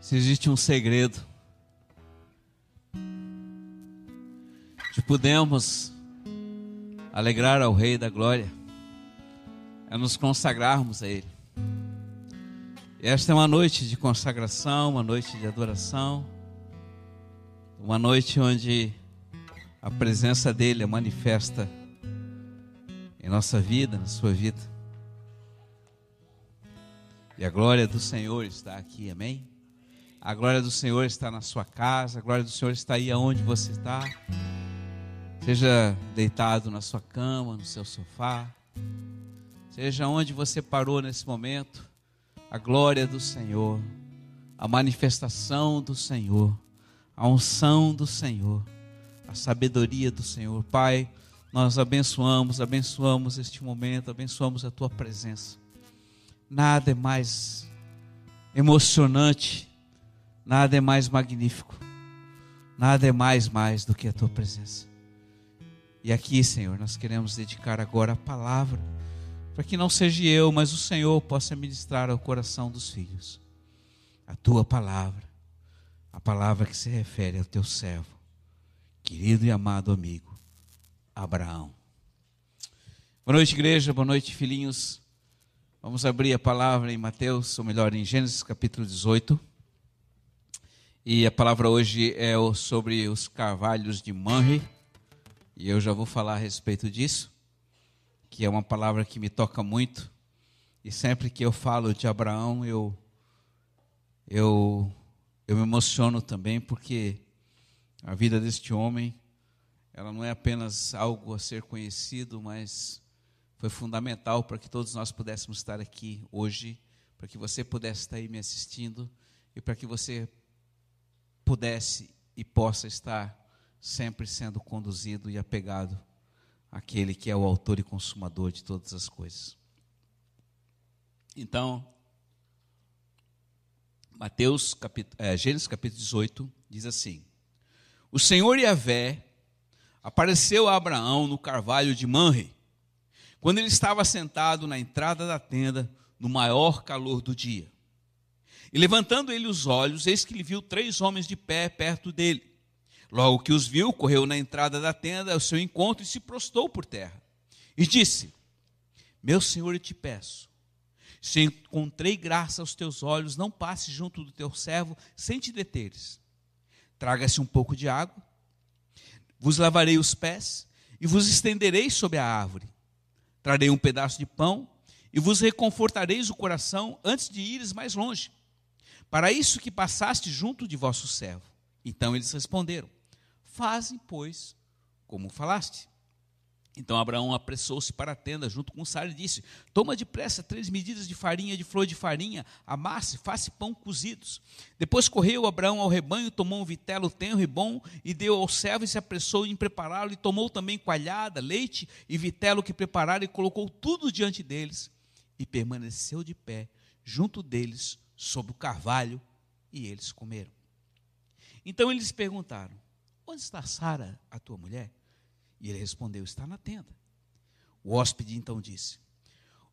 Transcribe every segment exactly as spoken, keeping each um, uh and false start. se existe um segredo, de podermos alegrar ao Rei da Glória, é nos consagrarmos a Ele. Esta é uma noite de consagração, uma noite de adoração, uma noite onde a presença dEle é manifesta em nossa vida, na sua vida. E a glória do Senhor está aqui, amém? A glória do Senhor está na sua casa, a glória do Senhor está aí aonde você está. Seja deitado na sua cama, no seu sofá, seja onde você parou nesse momento, a glória do Senhor, a manifestação do Senhor, a unção do Senhor, a sabedoria do Senhor. Pai, nós abençoamos, abençoamos este momento, abençoamos a Tua presença. Nada é mais emocionante, nada é mais magnífico, nada é mais mais do que a Tua presença. E aqui, Senhor, nós queremos dedicar agora a palavra, para que não seja eu, mas o Senhor possa ministrar ao coração dos filhos a Tua palavra, a palavra que se refere ao Teu servo, querido e amado amigo, Abraão. Boa noite, igreja, boa noite, filhinhos. Vamos abrir a palavra em Mateus, ou melhor, em Gênesis capítulo dezoito. E a palavra hoje é sobre os carvalhos de Manre. E eu já vou falar a respeito disso, que é uma palavra que me toca muito. E sempre que eu falo de Abraão, eu, eu, eu me emociono também, porque a vida deste homem, ela não é apenas algo a ser conhecido, mas foi fundamental para que todos nós pudéssemos estar aqui hoje, para que você pudesse estar aí me assistindo e para que você pudesse e possa estar sempre sendo conduzido e apegado àquele que é o autor e consumador de todas as coisas. Então, Mateus, capítulo, é, Gênesis capítulo dezoito diz assim: O Senhor Iavé apareceu a Abraão no carvalho de Manre, quando ele estava sentado na entrada da tenda, no maior calor do dia. E levantando ele os olhos, eis que ele viu três homens de pé perto dele. Logo que os viu, correu na entrada da tenda ao seu encontro e se prostou por terra. E disse: Meu Senhor, eu te peço, se encontrei graça aos teus olhos, não passe junto do teu servo sem te deteres. Traga-se um pouco de água, vos lavarei os pés e vos estenderei sobre a árvore. Trarei um pedaço de pão e vos reconfortareis o coração antes de ires mais longe, para isso que passaste junto de vosso servo. Então eles responderam: Fazem, pois, como falaste. Então Abraão apressou-se para a tenda junto com Sara e disse: Toma depressa três medidas de farinha de flor de farinha, amasse, faça pão cozidos. Depois correu Abraão ao rebanho, tomou um vitelo tenro e bom, e deu ao servo e se apressou em prepará-lo, e tomou também coalhada, leite e vitelo que prepararam, e colocou tudo diante deles, e permaneceu de pé junto deles sobre o carvalho, e eles comeram. Então eles perguntaram: Onde está Sara, a tua mulher? E ele respondeu: Está na tenda. O hóspede então disse: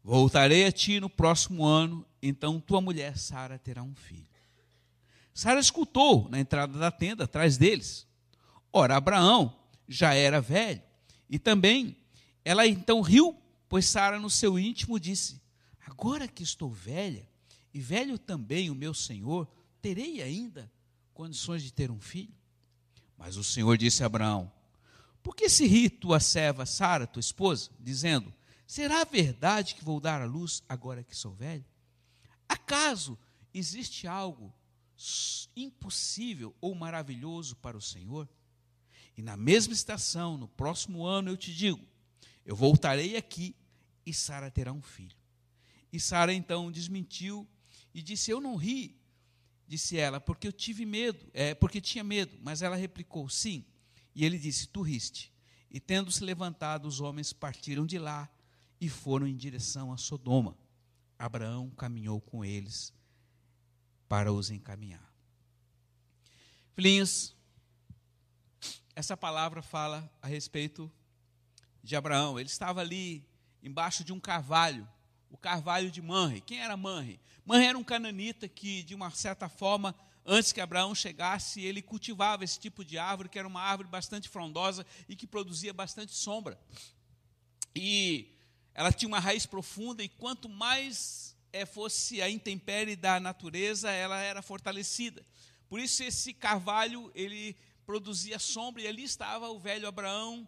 Voltarei a ti no próximo ano, então tua mulher Sara terá um filho. Sara escutou na entrada da tenda, atrás deles. Ora, Abraão já era velho, e também ela então riu, pois Sara no seu íntimo disse: Agora que estou velha, e velho também o meu senhor, terei ainda condições de ter um filho? Mas o Senhor disse a Abraão: Por que se ri tua serva Sara, tua esposa, dizendo: Será verdade que vou dar à luz agora que sou velho? Acaso existe algo impossível ou maravilhoso para o Senhor? E na mesma estação, no próximo ano, eu te digo, eu voltarei aqui e Sara terá um filho. E Sara então desmentiu e disse: Eu não ri, disse ela, porque eu tive medo, é, porque tinha medo. Mas ela replicou: Sim. E ele disse: Tu riste. E tendo-se levantado, os homens partiram de lá e foram em direção a Sodoma. Abraão caminhou com eles para os encaminhar. Filhinhos, essa palavra fala a respeito de Abraão. Ele estava ali embaixo de um carvalho, o carvalho de Manre. Quem era Manre? Manre era um cananita que, de uma certa forma, antes que Abraão chegasse, ele cultivava esse tipo de árvore, que era uma árvore bastante frondosa e que produzia bastante sombra. E ela tinha uma raiz profunda, e quanto mais é, fosse a intempérie da natureza, ela era fortalecida. Por isso, esse carvalho, ele produzia sombra, e ali estava o velho Abraão,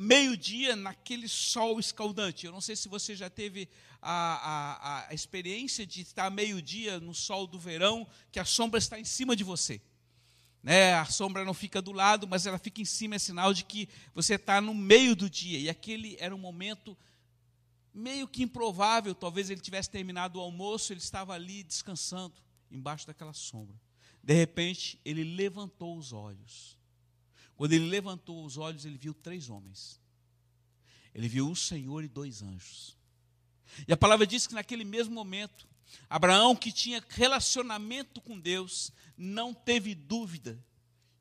meio-dia, naquele sol escaldante. Eu não sei se você já teve a, a, a experiência de estar meio-dia no sol do verão, que a sombra está em cima de você. Né? A sombra não fica do lado, mas ela fica em cima, é sinal de que você está no meio do dia. E aquele era um momento meio que improvável, talvez ele tivesse terminado o almoço, ele estava ali descansando, embaixo daquela sombra. De repente, ele levantou os olhos. Quando ele levantou os olhos, ele viu três homens. Ele viu o Senhor e dois anjos. E a palavra diz que naquele mesmo momento, Abraão, que tinha relacionamento com Deus, não teve dúvida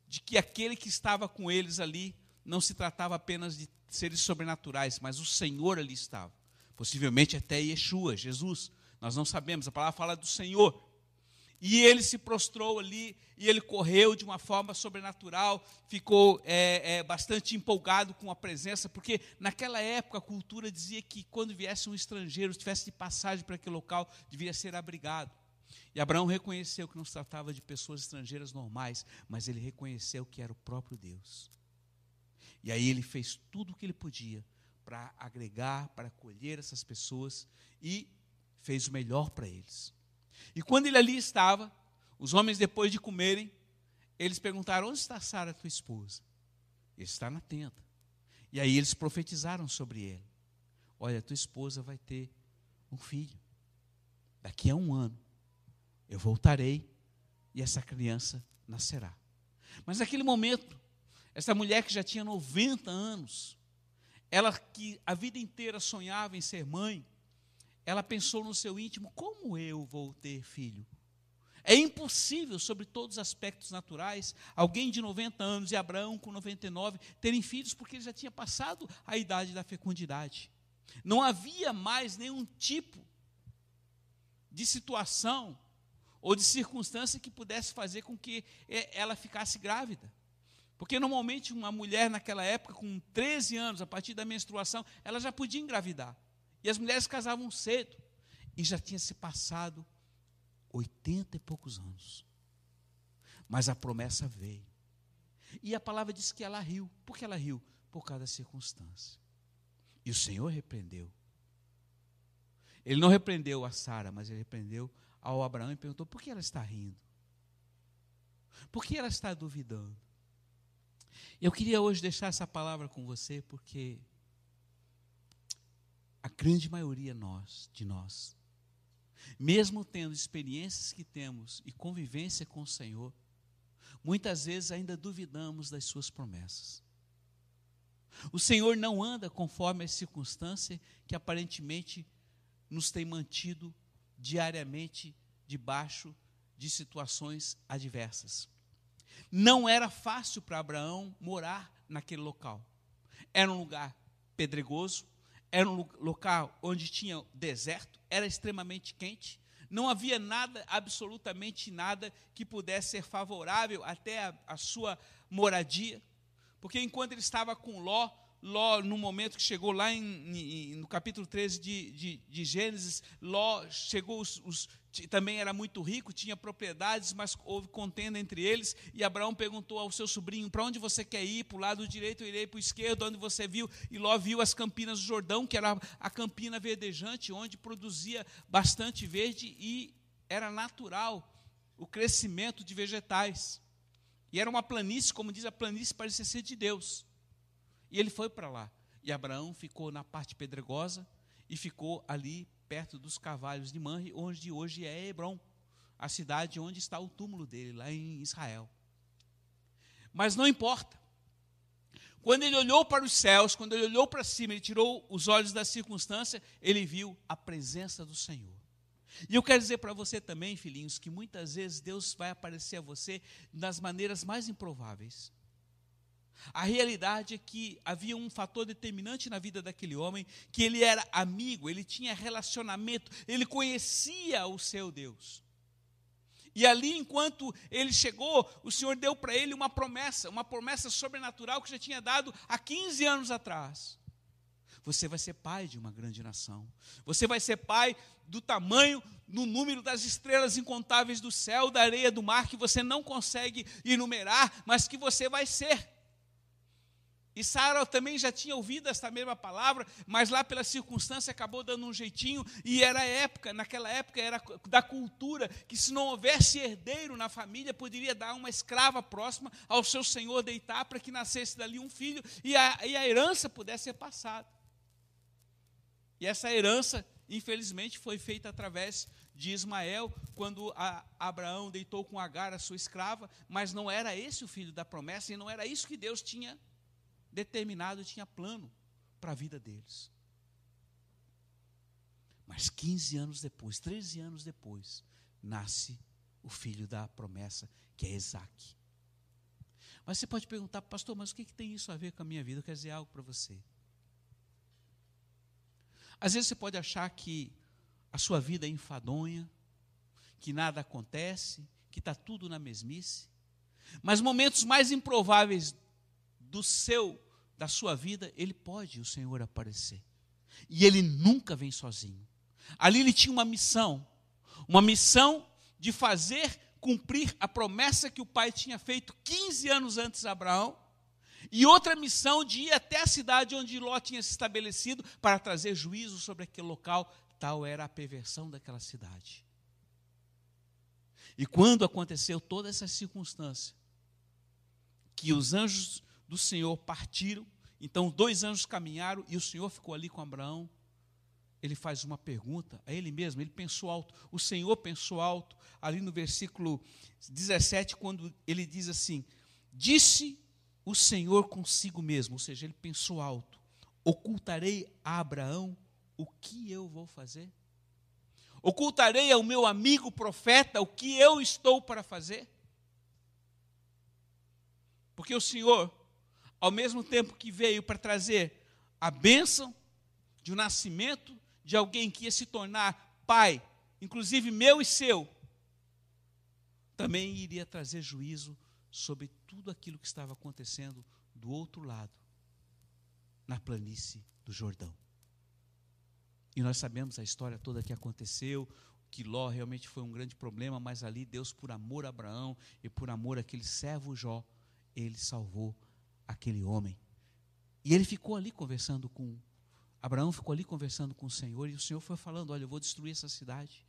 de que aquele que estava com eles ali não se tratava apenas de seres sobrenaturais, mas o Senhor ali estava. Possivelmente até Yeshua, Jesus. Nós não sabemos, a palavra fala do Senhor. E ele se prostrou ali, e ele correu de uma forma sobrenatural, ficou é, é, bastante empolgado com a presença, porque naquela época a cultura dizia que quando viesse um estrangeiro, se tivesse de passagem para aquele local, devia ser abrigado. E Abraão reconheceu que não se tratava de pessoas estrangeiras normais, mas ele reconheceu que era o próprio Deus. E aí ele fez tudo o que ele podia para agregar, para acolher essas pessoas, e fez o melhor para eles. E quando ele ali estava, os homens, depois de comerem, eles perguntaram: onde está Sara, tua esposa? Ele está na tenda. E aí eles profetizaram sobre ele: olha, tua esposa vai ter um filho. Daqui a um ano eu voltarei e essa criança nascerá. Mas naquele momento, essa mulher que já tinha noventa anos, ela que a vida inteira sonhava em ser mãe, ela pensou no seu íntimo: como eu vou ter filho? É impossível, sobre todos os aspectos naturais, alguém de noventa anos e Abraão com noventa e nove terem filhos, porque ele já tinha passado a idade da fecundidade. Não havia mais nenhum tipo de situação ou de circunstância que pudesse fazer com que ela ficasse grávida. Porque normalmente uma mulher naquela época, com treze anos, a partir da menstruação, ela já podia engravidar. E as mulheres casavam cedo. E já tinha se passado oitenta e poucos anos. Mas a promessa veio. E a palavra diz que ela riu. Por que ela riu? Por causa da circunstância. E o Senhor repreendeu. Ele não repreendeu a Sara, mas ele repreendeu ao Abraão e perguntou: por que ela está rindo? Por que ela está duvidando? Eu queria hoje deixar essa palavra com você, porque a grande maioria nós, de nós, mesmo tendo experiências que temos e convivência com o Senhor, muitas vezes ainda duvidamos das suas promessas. O Senhor não anda conforme a circunstância que aparentemente nos tem mantido diariamente debaixo de situações adversas. Não era fácil para Abraão morar naquele local. Era um lugar pedregoso, era um local onde tinha deserto, era extremamente quente, não havia nada, absolutamente nada, que pudesse ser favorável até a, a sua moradia, porque enquanto ele estava com Ló, Ló, no momento que chegou lá em, em, no capítulo treze de, de, de Gênesis, Ló chegou, os, os, também era muito rico, tinha propriedades, mas houve contenda entre eles, e Abraão perguntou ao seu sobrinho: para onde você quer ir? Para o lado direito eu irei, para o esquerdo, onde você viu? E Ló viu as campinas do Jordão, que era a campina verdejante, onde produzia bastante verde, e era natural o crescimento de vegetais, e era uma planície, como diz, a planície parecia ser de Deus. E ele foi para lá, e Abraão ficou na parte pedregosa, e ficou ali perto dos carvalhos de Manre, onde hoje é Hebrom, a cidade onde está o túmulo dele, lá em Israel. Mas não importa. Quando ele olhou para os céus, quando ele olhou para cima, ele tirou os olhos da circunstância, ele viu a presença do Senhor. E eu quero dizer para você também, filhinhos, que muitas vezes Deus vai aparecer a você nas maneiras mais improváveis. A realidade é que havia um fator determinante na vida daquele homem, que ele era amigo, ele tinha relacionamento, ele conhecia o seu Deus. E ali, enquanto ele chegou, o Senhor deu para ele uma promessa, uma promessa sobrenatural que já tinha dado há quinze anos atrás. Você vai ser pai de uma grande nação. Você vai ser pai do tamanho, no número das estrelas incontáveis do céu, da areia do mar, que você não consegue enumerar, mas que você vai ser. E Sara também já tinha ouvido esta mesma palavra, mas lá pela circunstância acabou dando um jeitinho, e era época, naquela época era da cultura, que se não houvesse herdeiro na família, poderia dar uma escrava próxima ao seu senhor deitar para que nascesse dali um filho, e a, e a herança pudesse ser passada. E essa herança, infelizmente, foi feita através de Ismael, quando a Abraão deitou com Agar, a sua escrava, mas não era esse o filho da promessa, e não era isso que Deus tinha determinado, tinha plano para a vida deles. Mas quinze anos depois, treze anos depois, nasce o filho da promessa, que é Isaque. Mas você pode perguntar, pastor, mas o que, que tem isso a ver com a minha vida? Eu quero dizer algo para você. Às vezes você pode achar que a sua vida é enfadonha, que nada acontece, que está tudo na mesmice, mas momentos mais improváveis do seu, da sua vida, ele pode, o Senhor, aparecer. E ele nunca vem sozinho. Ali ele tinha uma missão, uma missão de fazer cumprir a promessa que o pai tinha feito quinze anos antes a Abraão, e outra missão de ir até a cidade onde Ló tinha se estabelecido para trazer juízo sobre aquele local. Tal era a perversão daquela cidade. E quando aconteceu toda essa circunstância, que os anjos do Senhor partiram, então dois anjos caminharam e o Senhor ficou ali com Abraão, ele faz uma pergunta a ele mesmo, ele pensou alto, o Senhor pensou alto, ali no versículo dezessete, quando ele diz assim, disse o Senhor consigo mesmo, ou seja, ele pensou alto, ocultarei a Abraão o que eu vou fazer? Ocultarei ao meu amigo profeta o que eu estou para fazer? Porque o Senhor, ao mesmo tempo que veio para trazer a bênção de um nascimento de alguém que ia se tornar pai, inclusive meu e seu, também iria trazer juízo sobre tudo aquilo que estava acontecendo do outro lado, na planície do Jordão. E nós sabemos a história toda que aconteceu, que Ló realmente foi um grande problema, mas ali Deus, por amor a Abraão e por amor àquele servo Jó, ele salvou aquele homem, e ele ficou ali conversando com, Abraão ficou ali conversando com o Senhor, e o Senhor foi falando, olha, eu vou destruir essa cidade,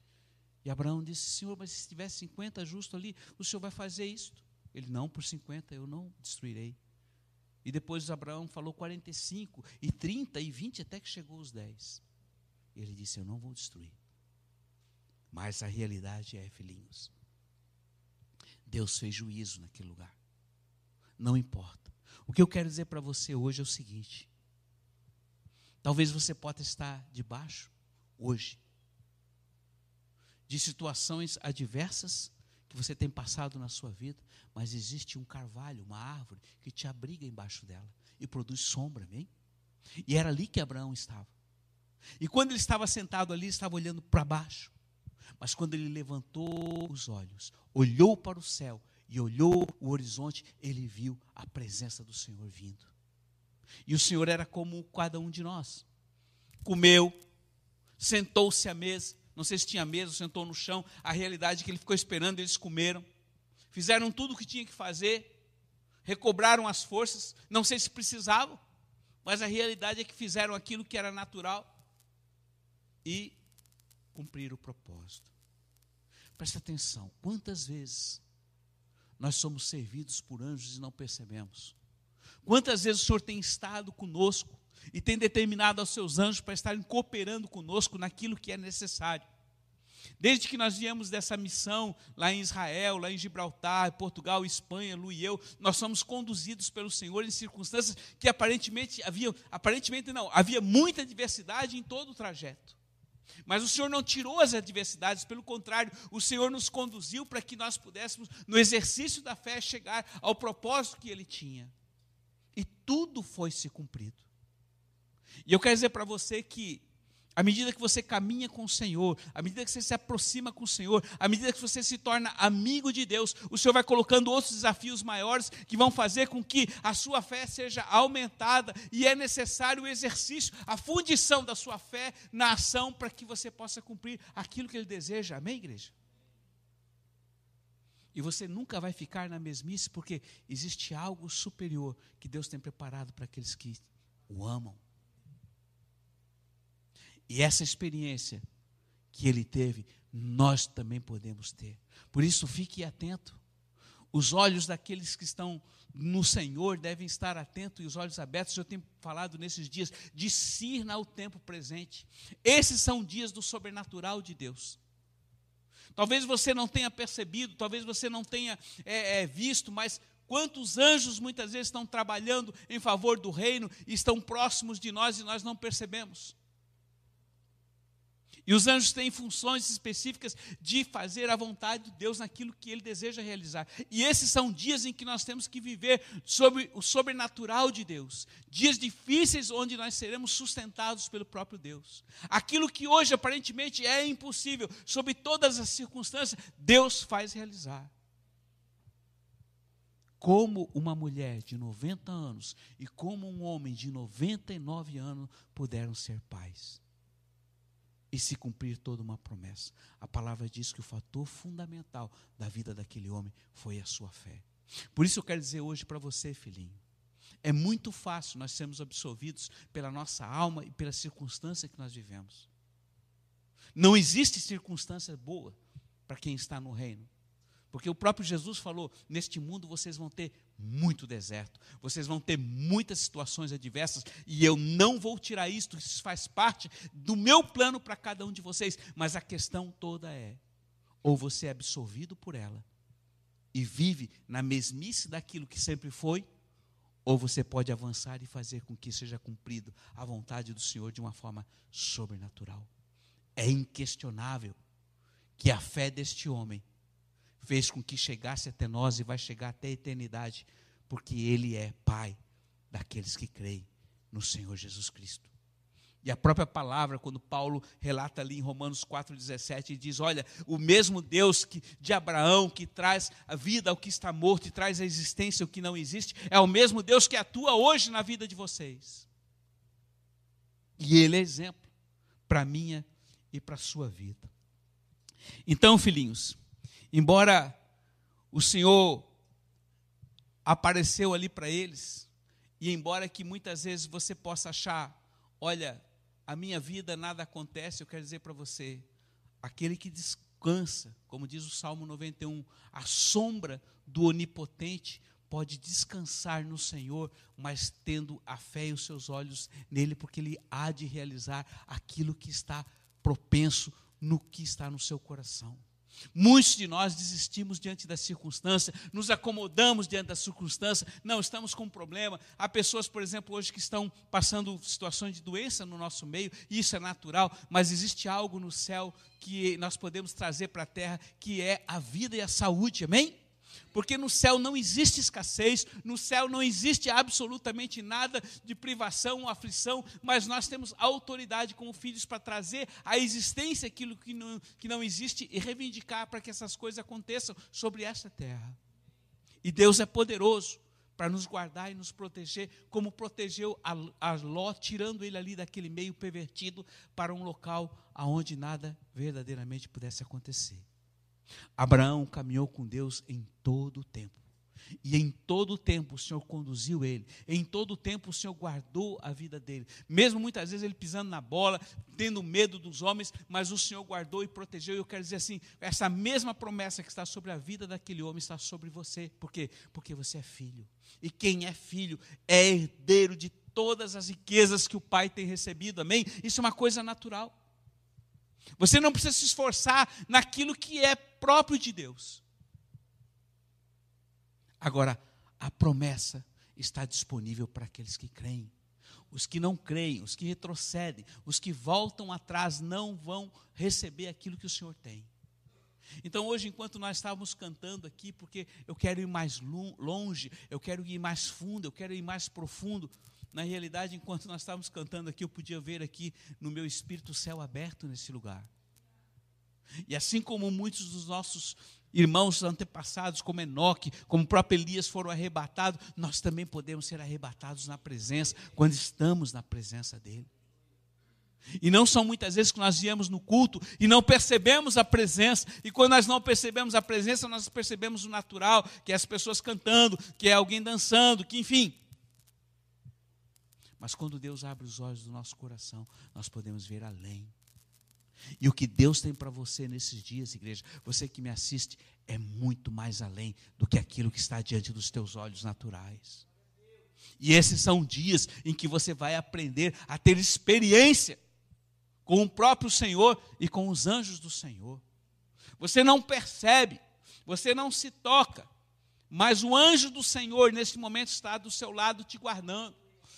e Abraão disse, Senhor, mas se tiver cinquenta justos ali, o Senhor vai fazer isto? Ele, não, por cinquenta eu não destruirei. E depois Abraão falou quarenta e cinco, e trinta, e vinte, até que chegou os dez, e ele disse, eu não vou destruir. Mas a realidade é, filhinhos, Deus fez juízo naquele lugar, não importa. O que eu quero dizer para você hoje é o seguinte, talvez você possa estar debaixo, hoje, de situações adversas que você tem passado na sua vida, mas existe um carvalho, uma árvore, que te abriga embaixo dela e produz sombra, amém? E era ali que Abraão estava. E quando ele estava sentado ali, estava olhando para baixo, mas quando ele levantou os olhos, olhou para o céu, e olhou o horizonte, ele viu a presença do Senhor vindo. E o Senhor era como cada um de nós. Comeu, sentou-se à mesa, não sei se tinha mesa, sentou no chão, a realidade é que ele ficou esperando, eles comeram, fizeram tudo o que tinha que fazer, recobraram as forças, não sei se precisavam, mas a realidade é que fizeram aquilo que era natural e cumpriram o propósito. Presta atenção, quantas vezes nós somos servidos por anjos e não percebemos. Quantas vezes o Senhor tem estado conosco e tem determinado aos seus anjos para estarem cooperando conosco naquilo que é necessário. Desde que nós viemos dessa missão lá em Israel, lá em Gibraltar, Portugal, Espanha, Lu e eu, nós somos conduzidos pelo Senhor em circunstâncias que aparentemente havia, aparentemente não, havia muita adversidade em todo o trajeto. Mas o Senhor não tirou as adversidades, pelo contrário, o Senhor nos conduziu para que nós pudéssemos, no exercício da fé, chegar ao propósito que Ele tinha. E tudo foi se cumprido. E eu quero dizer para você que, à medida que você caminha com o Senhor, à medida que você se aproxima com o Senhor, à medida que você se torna amigo de Deus, o Senhor vai colocando outros desafios maiores que vão fazer com que a sua fé seja aumentada, e é necessário o exercício, a fundição da sua fé na ação para que você possa cumprir aquilo que Ele deseja. Amém, igreja? E você nunca vai ficar na mesmice, porque existe algo superior que Deus tem preparado para aqueles que o amam. E essa experiência que ele teve, nós também podemos ter. Por isso, fique atento. Os olhos daqueles que estão no Senhor devem estar atentos e os olhos abertos. Eu tenho falado nesses dias, discirna o tempo presente. Esses são dias do sobrenatural de Deus. Talvez você não tenha percebido, talvez você não tenha é, é, visto, mas quantos anjos muitas vezes estão trabalhando em favor do reino, e estão próximos de nós e nós não percebemos. E os anjos têm funções específicas de fazer a vontade de Deus naquilo que Ele deseja realizar. E esses são dias em que nós temos que viver sobre o sobrenatural de Deus. Dias difíceis onde nós seremos sustentados pelo próprio Deus. Aquilo que hoje aparentemente é impossível, sob todas as circunstâncias, Deus faz realizar. Como uma mulher de noventa anos e como um homem de noventa e nove anos puderam ser pais. E se cumprir toda uma promessa. A palavra diz que o fator fundamental da vida daquele homem foi a sua fé. Por isso eu quero dizer hoje para você, filhinho, é muito fácil nós sermos absorvidos pela nossa alma e pela circunstância que nós vivemos. Não existe circunstância boa para quem está no reino. Porque o próprio Jesus falou, neste mundo vocês vão ter muito deserto, vocês vão ter muitas situações adversas, e eu não vou tirar isto, isso faz parte do meu plano para cada um de vocês. Mas a questão toda é, ou você é absorvido por ela e vive na mesmice daquilo que sempre foi, ou você pode avançar e fazer com que seja cumprido a vontade do Senhor de uma forma sobrenatural. É inquestionável que a fé deste homem fez com que chegasse até nós e vai chegar até a eternidade, porque Ele é Pai daqueles que creem no Senhor Jesus Cristo. E a própria palavra, quando Paulo relata ali em Romanos quatro, dezessete, diz, olha, o mesmo Deus que, de Abraão, que traz a vida ao que está morto e traz a existência ao que não existe, é o mesmo Deus que atua hoje na vida de vocês. E Ele é exemplo para a minha e para a sua vida. Então, filhinhos, embora o Senhor apareceu ali para eles, e embora que muitas vezes você possa achar, olha, a minha vida nada acontece, eu quero dizer para você, aquele que descansa, como diz o Salmo noventa e um, a sombra do Onipotente pode descansar no Senhor, mas tendo a fé e os seus olhos nele, porque ele há de realizar aquilo que está propenso no que está no seu coração. Muitos de nós desistimos diante da circunstância, nos acomodamos diante da circunstância, não, estamos com um problema. Há pessoas, por exemplo, hoje que estão passando situações de doença no nosso meio, e isso é natural, mas existe algo no céu que nós podemos trazer para a terra, que é a vida e a saúde, amém? Porque no céu não existe escassez, no céu não existe absolutamente nada de privação ou aflição, mas nós temos autoridade como filhos para trazer à existência aquilo que não, que não existe e reivindicar para que essas coisas aconteçam sobre esta terra. E Deus é poderoso para nos guardar e nos proteger, como protegeu a, a Ló, tirando ele ali daquele meio pervertido para um local onde nada verdadeiramente pudesse acontecer. Abraão caminhou com Deus em todo o tempo, e em todo o tempo o Senhor conduziu ele, em todo o tempo o Senhor guardou a vida dele, mesmo muitas vezes ele pisando na bola, tendo medo dos homens, mas o Senhor guardou e protegeu. E eu quero dizer assim, essa mesma promessa que está sobre a vida daquele homem está sobre você. Por quê? Porque você é filho, e quem é filho é herdeiro de todas as riquezas que o Pai tem recebido, amém? Isso é uma coisa natural. Você não precisa se esforçar naquilo que é próprio de Deus. Agora, a promessa está disponível para aqueles que creem. Os que não creem, os que retrocedem, os que voltam atrás não vão receber aquilo que o Senhor tem. Então hoje, enquanto nós estávamos cantando aqui, porque eu quero ir mais longe, eu quero ir mais fundo, eu quero ir mais profundo, na realidade, enquanto nós estávamos cantando aqui, eu podia ver aqui no meu espírito o céu aberto nesse lugar. E assim como muitos dos nossos irmãos antepassados, como Enoque, como o próprio Elias, foram arrebatados, nós também podemos ser arrebatados na presença, quando estamos na presença dele. E não são muitas vezes que nós viemos no culto e não percebemos a presença. E quando nós não percebemos a presença, nós percebemos o natural, que é as pessoas cantando, que é alguém dançando, que enfim. Mas quando Deus abre os olhos do nosso coração, nós podemos ver além. E o que Deus tem para você nesses dias, igreja, você que me assiste, é muito mais além do que aquilo que está diante dos teus olhos naturais. E esses são dias em que você vai aprender a ter experiência com o próprio Senhor e com os anjos do Senhor. Você não percebe, você não se toca, mas o anjo do Senhor nesse momento está do seu lado te guardando.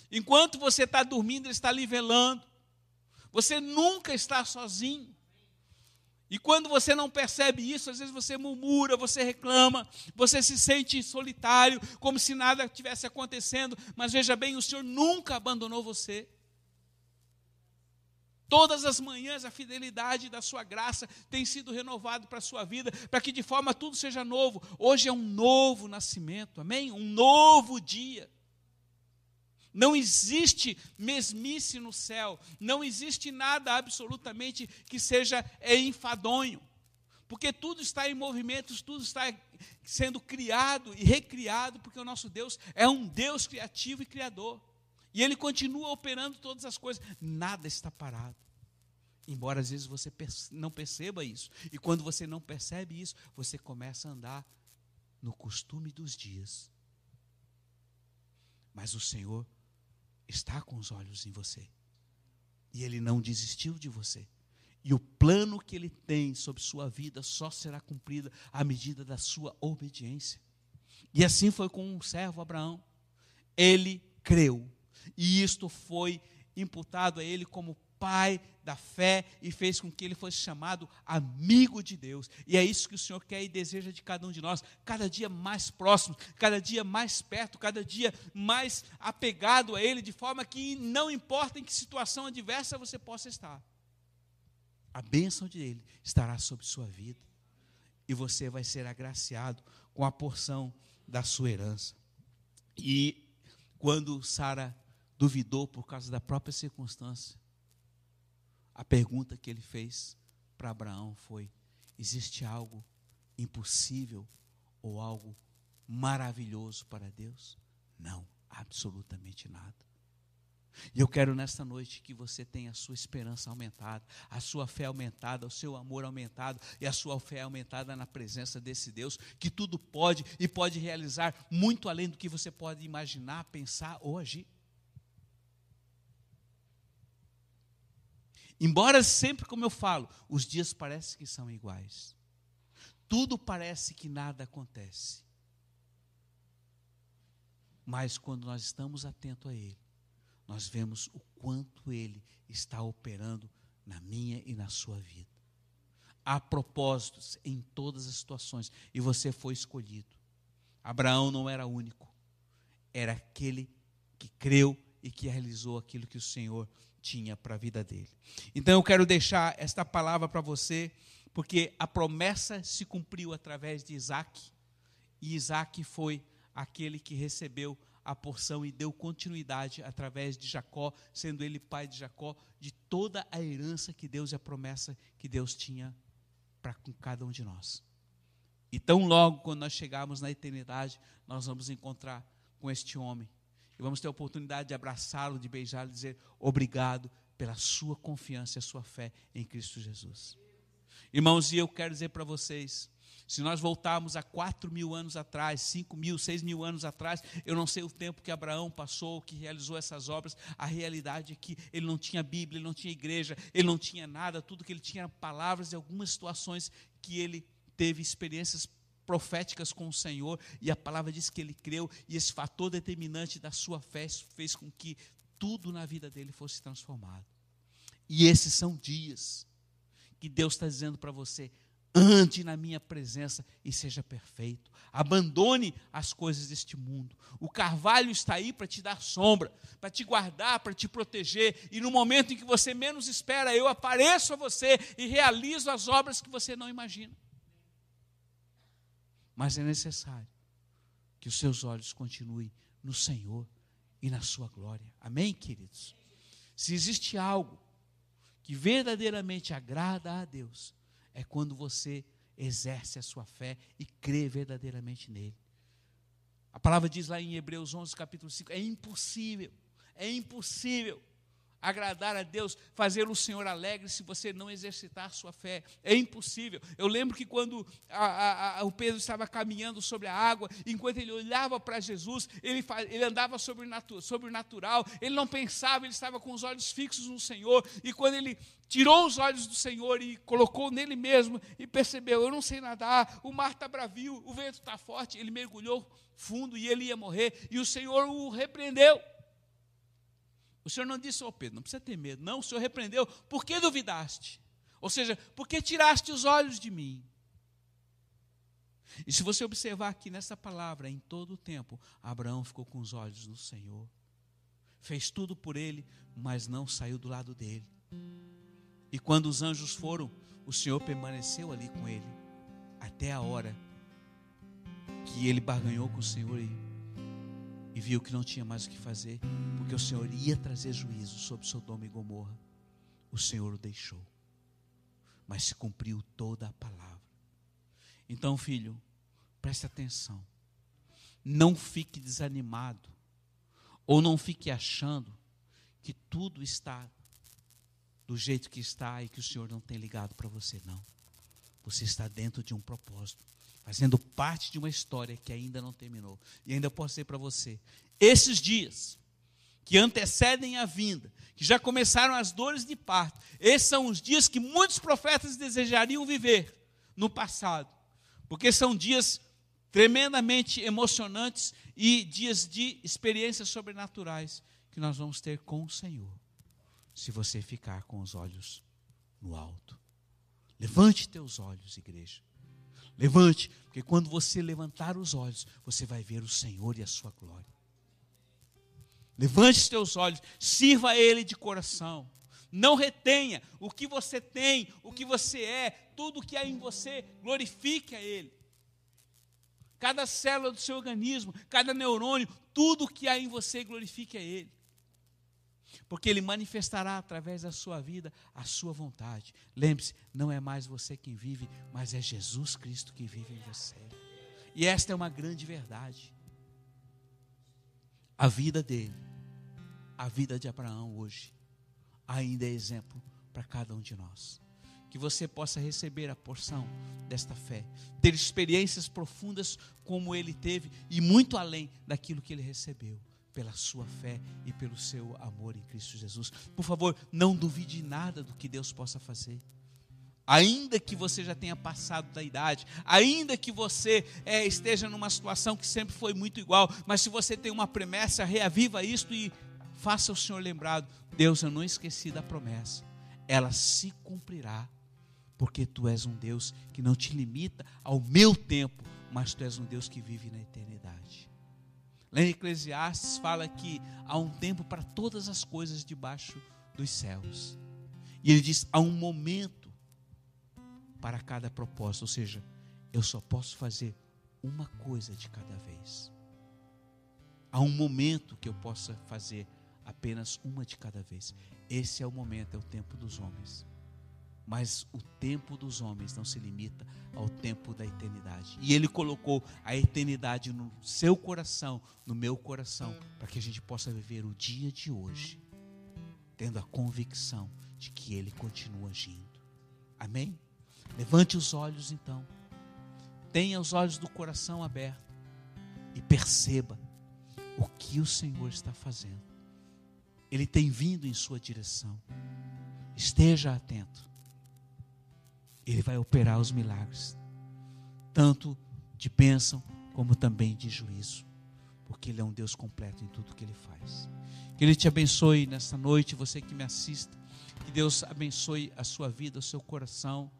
Enquanto você está dormindo, ele está lhe velando. Você nunca está sozinho. E quando você não percebe isso, às vezes você murmura, você reclama, você se sente solitário, como se nada estivesse acontecendo. Mas veja bem, o Senhor nunca abandonou você. Todas as manhãs a fidelidade da sua graça tem sido renovada para a sua vida, para que de forma tudo seja novo. Hoje é um novo nascimento, amém? Um novo dia. Não existe mesmice no céu, não existe nada absolutamente que seja enfadonho, porque tudo está em movimento, tudo está sendo criado e recriado, porque o nosso Deus é um Deus criativo e criador, e Ele continua operando todas as coisas, nada está parado, embora às vezes você não perceba isso, e quando você não percebe isso, você começa a andar no costume dos dias, mas o Senhor está com os olhos em você, e Ele não desistiu de você, e o plano que Ele tem sobre sua vida só será cumprido à medida da sua obediência. E assim foi com o servo Abraão, ele creu, e isto foi imputado a ele como pai da fé, e fez com que ele fosse chamado amigo de Deus, e é isso que o Senhor quer e deseja de cada um de nós, cada dia mais próximo, cada dia mais perto, cada dia mais apegado a Ele, de forma que não importa em que situação adversa você possa estar, a bênção de Ele estará sobre sua vida, e você vai ser agraciado com a porção da sua herança. E quando Sara duvidou por causa da própria circunstância, a pergunta que ele fez para Abraão foi: existe algo impossível ou algo maravilhoso para Deus? Não, absolutamente nada. E eu quero nesta noite que você tenha a sua esperança aumentada, a sua fé aumentada, o seu amor aumentado e a sua fé aumentada na presença desse Deus que tudo pode e pode realizar muito além do que você pode imaginar, pensar ou agir. Embora sempre, como eu falo, os dias parecem que são iguais. Tudo parece que nada acontece. Mas quando nós estamos atentos a Ele, nós vemos o quanto Ele está operando na minha e na sua vida. Há propósitos em todas as situações, e você foi escolhido. Abraão não era único, era aquele que creu e que realizou aquilo que o Senhor tinha para a vida dele. Então eu quero deixar esta palavra para você, porque a promessa se cumpriu através de Isaac, e Isaac foi aquele que recebeu a porção e deu continuidade através de Jacó, sendo ele pai de Jacó, de toda a herança que Deus e a promessa que Deus tinha para com cada um de nós. E tão logo, quando nós chegarmos na eternidade, nós vamos encontrar com este homem, e vamos ter a oportunidade de abraçá-lo, de beijá-lo e dizer obrigado pela sua confiança e a sua fé em Cristo Jesus. Irmãos, e eu quero dizer para vocês, se nós voltarmos a quatro mil anos atrás, cinco mil, seis mil anos atrás, eu não sei o tempo que Abraão passou, que realizou essas obras, a realidade é que ele não tinha Bíblia, ele não tinha igreja, ele não tinha nada, tudo que ele tinha eram palavras e algumas situações que ele teve experiências proféticas com o Senhor, e a palavra diz que ele creu, e esse fator determinante da sua fé fez com que tudo na vida dele fosse transformado. E esses são dias que Deus está dizendo para você: ande na minha presença e seja perfeito. Abandone as coisas deste mundo. O carvalho está aí para te dar sombra, para te guardar, para te proteger. E no momento em que você menos espera, eu apareço a você e realizo as obras que você não imagina. Mas é necessário que os seus olhos continuem no Senhor e na sua glória. Amém, queridos? Se existe algo que verdadeiramente agrada a Deus, é quando você exerce a sua fé e crê verdadeiramente nele. A palavra diz lá em Hebreus onze, capítulo cinco, é impossível, é impossível agradar a Deus, fazer o Senhor alegre se você não exercitar sua fé, é impossível. Eu lembro que quando a, a, a, o Pedro estava caminhando sobre a água, enquanto ele olhava para Jesus, ele, ele andava sobre o natu, natural, ele não pensava, ele estava com os olhos fixos no Senhor, e quando ele tirou os olhos do Senhor e colocou nele mesmo, e percebeu, eu não sei nadar, o mar está bravio, o vento está forte, ele mergulhou fundo e ele ia morrer, e o Senhor o repreendeu. O Senhor não disse, ó Pedro, não precisa ter medo. Não, o Senhor repreendeu. Por que duvidaste? Ou seja, por que tiraste os olhos de mim? E se você observar aqui nessa palavra, em todo o tempo, Abraão ficou com os olhos no Senhor. Fez tudo por ele, mas não saiu do lado dele. E quando os anjos foram, o Senhor permaneceu ali com ele. Até a hora que ele barganhou com o Senhor e E viu que não tinha mais o que fazer, porque o Senhor ia trazer juízo sobre Sodoma e Gomorra. O Senhor o deixou, mas se cumpriu toda a palavra. Então, filho, preste atenção. Não fique desanimado, ou não fique achando que tudo está do jeito que está e que o Senhor não tem ligado para você, não. Você está dentro de um propósito, fazendo parte de uma história que ainda não terminou. E ainda posso dizer para você, esses dias que antecedem a vinda, que já começaram as dores de parto, esses são os dias que muitos profetas desejariam viver no passado, porque são dias tremendamente emocionantes e dias de experiências sobrenaturais que nós vamos ter com o Senhor, se você ficar com os olhos no alto. Levante teus olhos, igreja. Levante, porque quando você levantar os olhos, você vai ver o Senhor e a sua glória. Levante os teus olhos, sirva a Ele de coração. Não retenha o que você tem, o que você é, tudo que há em você, glorifique a Ele. Cada célula do seu organismo, cada neurônio, tudo que há em você, glorifique a Ele. Porque Ele manifestará através da sua vida a sua vontade. Lembre-se, não é mais você quem vive, mas é Jesus Cristo que vive em você. E esta é uma grande verdade. A vida dele, a vida de Abraão hoje, ainda é exemplo para cada um de nós. Que você possa receber a porção desta fé, ter experiências profundas como ele teve e muito além daquilo que ele recebeu, pela sua fé e pelo seu amor em Cristo Jesus. Por favor, não duvide nada do que Deus possa fazer. Ainda que você já tenha passado da idade, ainda que você é, esteja numa situação que sempre foi muito igual, mas se você tem uma promessa, reaviva isto e faça o Senhor lembrado. Deus, eu não esqueci da promessa. Ela se cumprirá, porque tu és um Deus que não te limita ao meu tempo, mas tu és um Deus que vive na eternidade. Lá em Eclesiastes fala que há um tempo para todas as coisas debaixo dos céus. E ele diz, há um momento para cada propósito. Ou seja, eu só posso fazer uma coisa de cada vez. Há um momento que eu possa fazer apenas uma de cada vez. Esse é o momento, é o tempo dos homens. Mas o tempo dos homens não se limita ao tempo da eternidade. E ele colocou a eternidade no seu coração, no meu coração, para que a gente possa viver o dia de hoje, tendo a convicção de que ele continua agindo. Amém? Levante os olhos então. Tenha os olhos do coração aberto e perceba o que o Senhor está fazendo. Ele tem vindo em sua direção. Esteja atento. Ele vai operar os milagres, tanto de bênção como também de juízo, porque Ele é um Deus completo em tudo que Ele faz. Que Ele te abençoe nesta noite, você que me assista, que Deus abençoe a sua vida, o seu coração,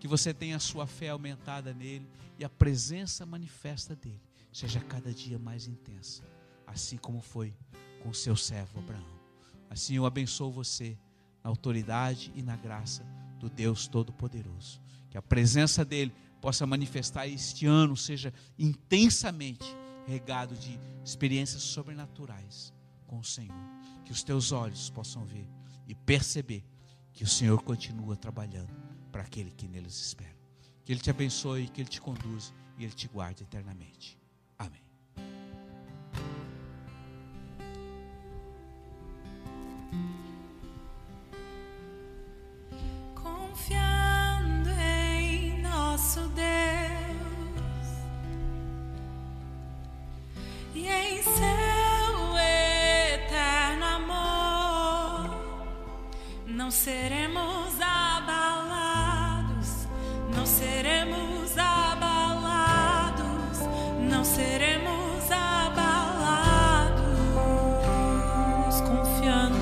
que você tenha a sua fé aumentada nele e a presença manifesta dele seja cada dia mais intensa, assim como foi com o seu servo Abraão. Assim eu abençoo você na autoridade e na graça do Deus Todo-Poderoso, que a presença dele possa manifestar este ano, seja intensamente regado de experiências sobrenaturais com o Senhor, que os teus olhos possam ver e perceber que o Senhor continua trabalhando para aquele que neles espera. Que Ele te abençoe, que Ele te conduza e Ele te guarde eternamente. Amém. Confiando em nosso Deus e em seu eterno amor, não seremos abalados, não seremos abalados, não seremos abalados, confiando.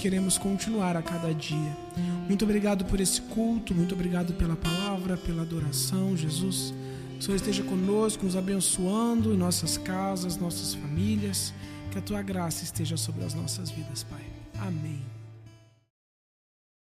Queremos continuar a cada dia. Muito obrigado por esse culto, muito obrigado pela palavra, pela adoração, Jesus. Que o Senhor esteja conosco, nos abençoando em nossas casas, nossas famílias. Que a Tua graça esteja sobre as nossas vidas, Pai. Amém.